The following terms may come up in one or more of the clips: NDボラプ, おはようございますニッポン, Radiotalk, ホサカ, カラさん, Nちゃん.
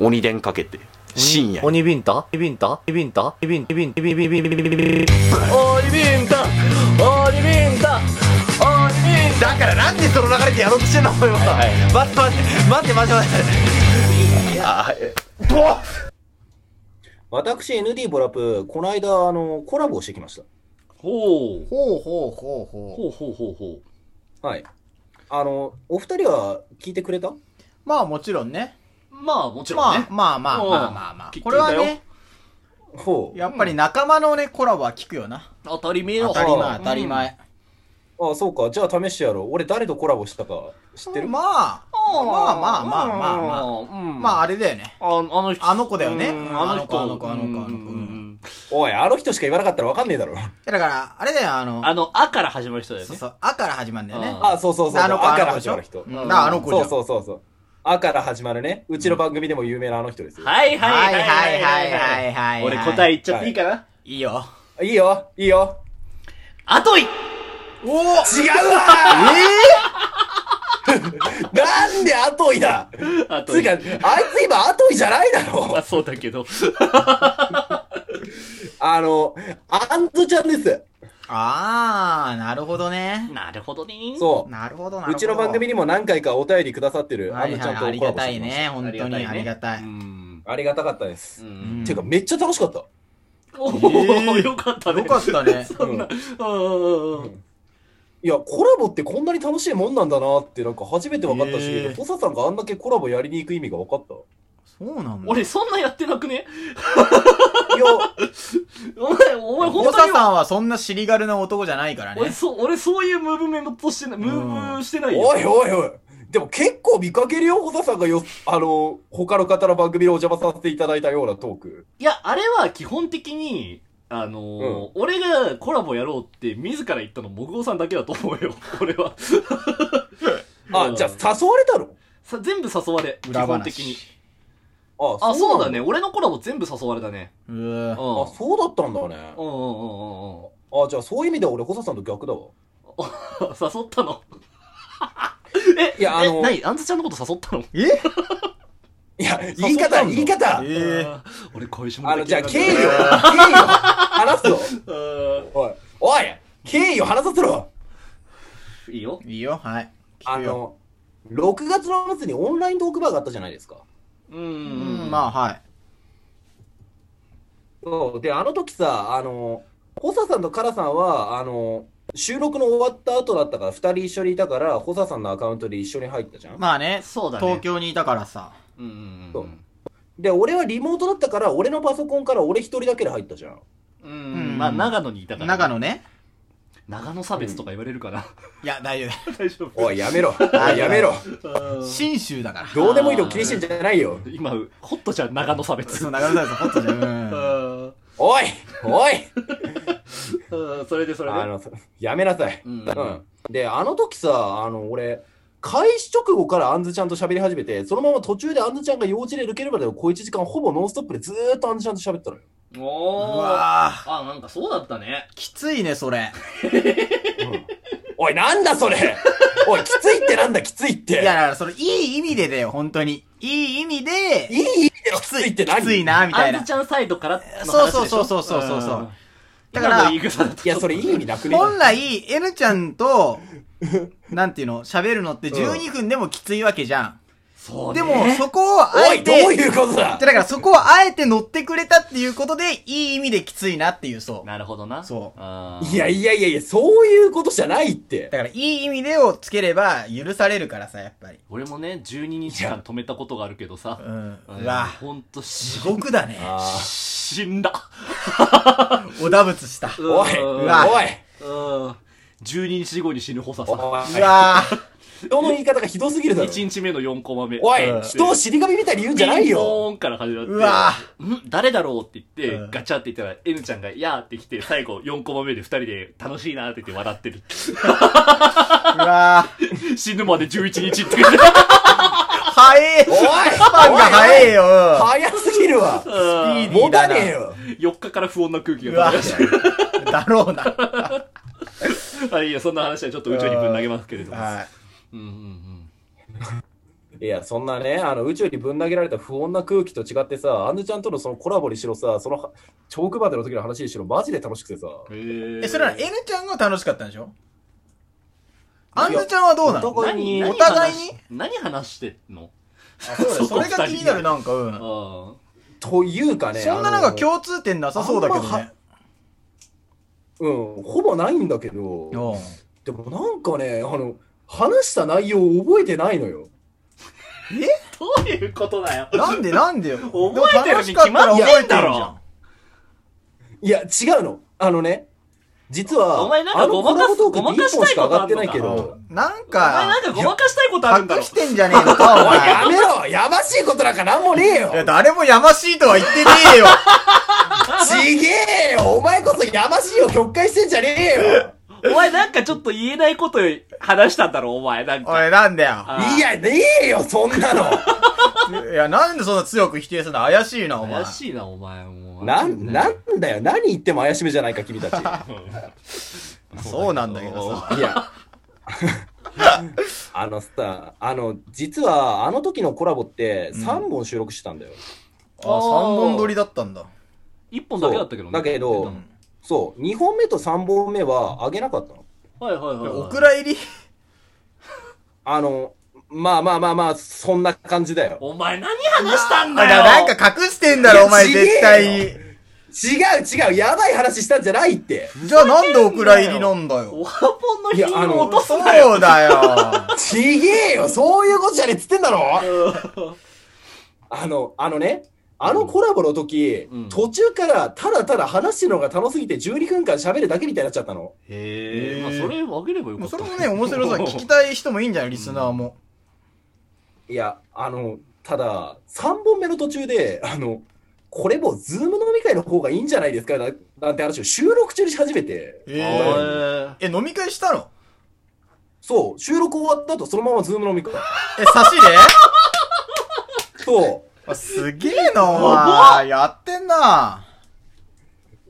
鬼電かけて深夜鬼ビンタビンタビンタビンタビンタビンタビンタビンタビンビンタビンタビンタだからなんでその流れでやろうとしてんのお前は。待って待って待って待って私 ND ボラップこの間コラボをしてきました。ほうほうほうほうほうほうほうほう。はい、お二人は聞いてくれた？まあもちろんね。まあもちろんね。まあまあまあまあまあまあ。これはね、ほうやっぱり仲間のねコラボは聞くよな。当たり前の。当たり前当たり前。ああそうか、じゃあ試してやろう。俺誰とコラボしたか知ってる？まあまあまあまあまあまあまああれだよね。あの子だよね。あの子。おい、あの人しか言わなかったら分かんねえだろ。だから、あれだよ、あから始まる人だよね。そうそう、あから始まるんだよね。あ、そうそうそう、あから始まる人。あの子じゃん。そうそうそう。あから始まるね。うちの番組でも有名なあの人ですよ。はいはいはいはいはいはい。俺答え言っちゃっていいかな？いいよ。いいよ、いいよ。あとい！おお！違うわ！なんでアトイだ。つうかあいつ今アトイじゃないだろ。あ、そうだけど。アンズちゃんです。あー、なるほどね。なるほどね。そう。なるほどなるほど。うちの番組にも何回かお便りくださってる、はいはい、アンズちゃんとコラボしてます。ありがたいね、本当にありがたい。ありがたかったです。てかめっちゃ楽しかった。おお、よかったね。よかったね。そんな。いや、コラボってこんなに楽しいもんなんだなってなんか初めて分かったし、土佐さんがあんだけコラボやりに行く意味が分かった。そうなんだ。俺そんなやってなくね？いや、お前本当に。土佐さんはそんな尻軽な男じゃないからね。俺そういうムーブメントしてない、ムーブしてないよ。おいおいおい。でも結構見かけるよ、土佐さんがよ、他の方の番組でお邪魔させていただいたようなトーク。いや、あれは基本的に、俺がコラボやろうって自ら言ったのもぐおさんだけだと思うよ、俺は。あ、じゃあ誘われたの？全部誘われ、基本的に。あ、そうだね。俺のコラボ全部誘われたね。あ、そうだったんだね。あ、じゃあそういう意味では俺、細田さんと逆だわ。誘ったの？え、いや、何？あんずちゃんのこと誘ったの？え？いや、言い方俺、こういうしもんだけど。じゃあ、経緯を話すぞ。おい経緯を話させろ。いいよ。いいよ、はい。6月の末にオンライントークバーがあったじゃないですか。まあ、はい。そう、で、あの時さ、ホサさんとカラさんは、収録の終わった後だったから、二人一緒にいたから、ホサさんのアカウントで一緒に入ったじゃん。まあね、そうだね。東京にいたからさ。そうで、俺はリモートだったから、俺のパソコンから俺一人だけで入ったじゃん。まあ、長野にいたから。長野ね。長野差別とか言われるかな。いや、大丈夫。大丈夫。おい、やめろ。やめろ。信州だから。どうでもいいの気にしてんじゃないよ。今、ホットじゃん、長野差別。そう、長野差別、ホットじゃん。おいそれで。やめなさい。で、あの時さ、俺、開始直後からあんずちゃんと喋り始めて、そのまま途中であんずちゃんが用事で抜けるまでの小1時間、ほぼノンストップでずーっとあんずちゃんと喋ったのよ。うわー。あ、なんかそうだったね。きついね、それ。おい、なんだそれ。おい、きついってなんだ、きついって。いや、だからそれ、いい意味でだよ、本当に。いい意味で。いい意味でのきついって何？きついな、みたいな。あんずちゃんサイドからの話でしょ。そう。だから、いや、それいい意味なくね。本来、N ちゃんと、なんていうの、喋るのって12分でもきついわけじゃん。そうね。でも、そこをあえて、おい、どういうことだ？だからそこをあえて乗ってくれたっていうことで、いい意味できついなっていう、そう。なるほどな。そう。いや、そういうことじゃないって。だから、いい意味でをつければ許されるからさ、やっぱり。俺もね、12日間止めたことがあるけどさ。うわ。ほんと、地獄だね。死んだ。おだぶつした。おい。12日後に死ぬ補佐さん。うわー。どの言い方がひどすぎるだろ。1日目の4コマ目。おい、人を尻神みたいに言うんじゃないよ。ピンポーンから始まって。うわー。誰だろうって言って、ガチャって言ったら、N ちゃんが、やーって来て、最後4コマ目で2人で楽しいなーって言って笑ってる。うわー。死ぬまで11日って言って。早え。おい、スパンが早えよ。早すぎるわ。持たねえよ。4日から不穏な空気が流れてる。だろうな。はい、そんな話はちょっと宇宙にぶん投げますけれども。はい。いや、そんなね、宇宙にぶん投げられた不穏な空気と違ってさ、アンヌちゃんとのそのコラボにしろさ、そのチョークバーでの時の話にしろ、マジで楽しくてさ。え、それは N ちゃんが楽しかったんでしょ？アンヌちゃんはどうなの？お互いに何話してんの？それが気になる、なんか、うん。というかね、そんななんか共通点なさそうだけどね。うん、ほぼないんだけど、でもなんかね、話した内容を覚えてないのよ。え？どういうことだよ。なんでよ。覚えてるに決まってんだろ。いや、違うの。実は、お前なんかごまかしたいことあるのか。お前なんかごまかしたいことあるんだろ。隠してんじゃねえのか、お前。やめろ。やましいことなんかなんもねえよ。いや、誰もやましいとは言ってねえよ。ちげえよ。お前こそやましいを曲解してんじゃねえよ。お前なんかちょっと言えないこと話したんだろ、お前なんか。おい、なんだよ。いや、ねえよ、そんなの。いや、なんでそんな強く否定するの？怪しいな、お前。怪しいな、お前。もうなんだよ、何言っても怪しめじゃないか、君たち。そうなんだけどさ。いや。さ、実は、時のコラボって3本収録してたんだよ。うん、あ、3本撮りだったんだ。1本だけだったけどね。だけど、そう、2本目と3本目はあげなかったの。はいはいはい、はい。お蔵入りまあ、そんな感じだよ。お前何話したんだよ。なんか隠してんだろ、お前絶対に。違う、やばい話したんじゃないって。じゃあなんでお蔵入りなんだよ。オワポンの品を落とすなよ。そうだよ。ちげえよ、そういうことじゃねえっつってんだろ。ね。コラボの時、途中からただただ話してるのが楽しすぎて12分間喋るだけみたいになっちゃったの。へえ。まあ、それ分ければよかった。それもね、面白さ聞きたい人もいいんじゃない？リスナーも。いや、ただ、3本目の途中で、これもズーム飲み会の方がいいんじゃないですかなんて話を収録中にし始めて。え、飲み会したの？そう、収録終わった後そのままズーム飲み会。え、差しで？そう。すげえな、やってんな。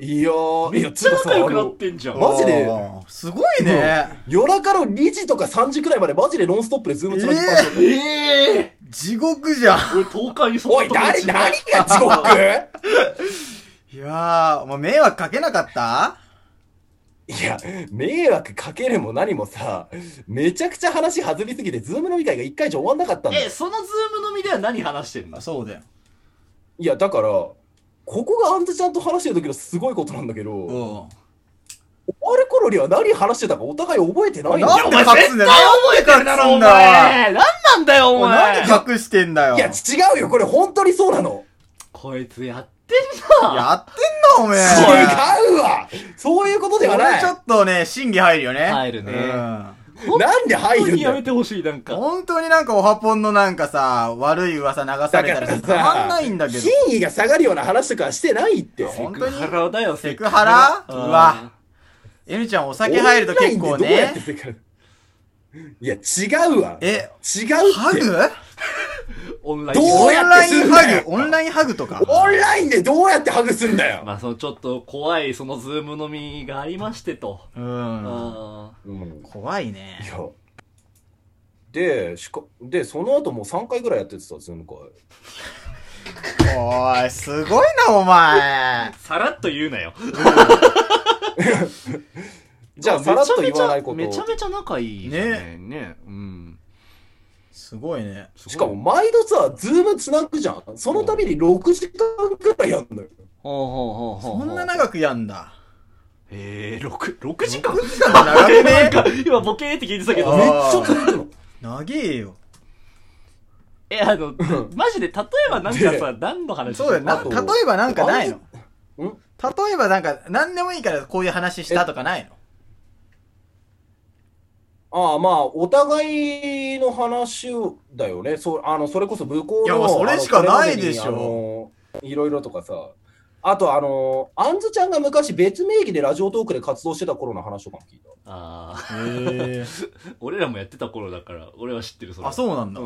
いやー、めっちゃ仲良くなってんじゃん。マジで。すごいね。夜中の2時とか3時くらいまでマジでノンストップでズームつなぎっぱなしだった。地獄じゃん。俺、東海にそんなとこに。おい、何が地獄？いやー、お前迷惑かけなかった？いや、迷惑かけるも何もさ、めちゃくちゃ話弾みすぎて、ズーム飲み会が1回じゃ終わんなかったんだよ。え、そのズーム飲みでは何話してんの？そうだよ。いや、だから、ここがアンズちゃんと話してる時のすごいことなんだけど、終わる頃には何話してたかお互い覚えてないんだよ。なんで隠すんだよ。絶対覚えてるだろ、お前。何なんだよ、お前。何隠してんだよ。いや、違うよ。これ本当にそうなの。こいつやってんな、おめえ。違うわ。そういうことではない。これちょっとね、審議入るよね。入るね。なんで入るんだよ。本当にやめてほしい、なんか。本当になんかオハポンのなんかさ、悪い噂流されたらさ、たまんないんだけど。品位が下がるような話とかはしてないって。本当に。セクハラだよ、セクハラ？うわ。Nちゃんお酒入ると結構ね。いや、違うわ。え、違うって。ハグ？オンラインハグ、オンラインハグとか。オンラインでどうやってハグすんだよ。まあ、ちょっと怖い、ズーム飲みがありましてと。怖いね。いや。で、その後もう3回ぐらいやっててさ、ズーム会。おい、すごいな、お前。さらっと言うなよ。じゃあ、さらっと言わないこと。めちゃめちゃ仲いいね。ね。うん。すごいね。しかも毎度さ、ズームつなぐじゃん。その度に6時間くらいやんだよ。そんな長くやんだ。6時間？ 6 時間も長くね。なんか、今ボケーって聞いてたけど。めっちゃ長いの。長えよ。え、マジで、例えばなんかさ、何の話？そうだよ。例えばなんかないの？ん？例えばなんか、何でもいいからこういう話したとかないの？ああ、まあ、お互いの話だよね。それこそ向こうの。いや、まあ、それしかないでしょ。いろいろとかさ。あと、アンズちゃんが昔別名義でラジオトークで活動してた頃の話とかも聞いた。ああ。へえ。俺らもやってた頃だから、俺は知ってる、それ。あ、そうなんだ。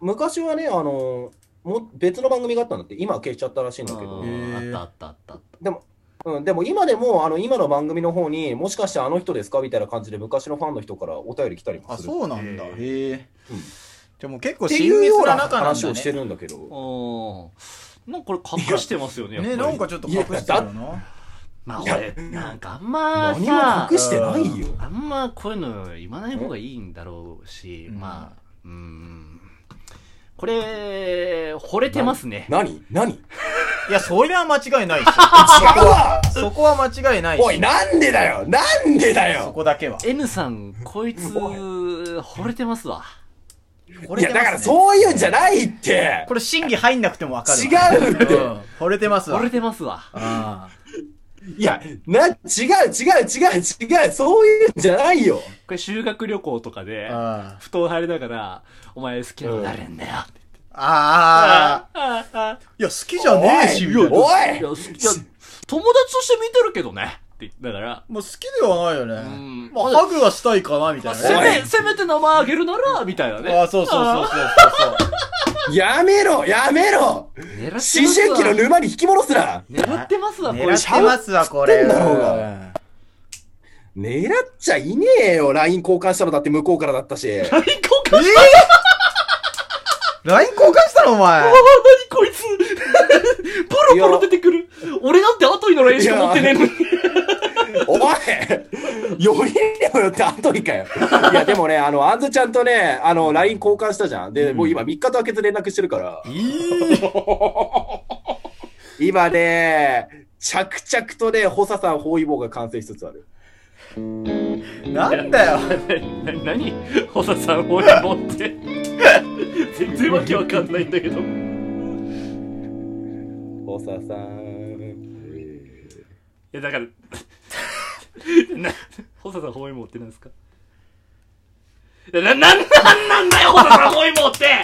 昔はね、別の番組があったんだって、今消しちゃったらしいんだけど。あったあったあった。でも、でも今でも今の番組の方にもしかしてあの人ですかみたいな感じで昔のファンの人からお便り来たりもする。あ、そうなんだ。へえ。でも結構親密な仲なんだね。話をしてるんだけど。なんかこれ隠してますよね。ね、なんかちょっと隠してるな。まあ俺なんかあんまさ、隠してないよ。あんまこういうの言わない方がいいんだろうし、まあこれ惚れてますね。何？いや、そりゃ間違いないし。違うわ。そこは間違いないし。おい、なんでだよ。そこだけは。N さん、こいつ惚れてますわ。いや、だからそういうんじゃないって。これ審議入んなくてもわかる。違うって。惚れてますわ。惚れてますわ。いや、違う、そういうんじゃないよ。これ修学旅行とかで、ふと入りながら、お前好きなのになれんだよ。いや、好きじゃねえし、おい友達として見てるけどね。だから。まあ、好きではないよね。まあ、ハグはしたいかな、みたいな。せめて名前あげるなら、みたいなね。あ、そう。やめろ思春期の沼に引き戻すな。狙ってますわ、これ。狙ってますわ、これ。狙っちゃいねえよ。LINE 交換したのだって向こうからだったし。LINE 交換したの？LINE 交換したのお前。何こいつ。ポロポロ出てくる。俺なんて後にの LINE しか持ってねえのに。お前よりでもよって後にかよ。いやでもね、あんずちゃんとね、LINE 交換したじゃん。で、もう今3日と空けて連絡してるから。今ね、着々とね、ホサさん包囲網が完成しつつある。なんだよ。何ホサさん包囲網って。全然わけわかんないんだけど。ホサさん。いやだから。ホサさん包囲網って何ですか？なんだよホサさん包囲網って。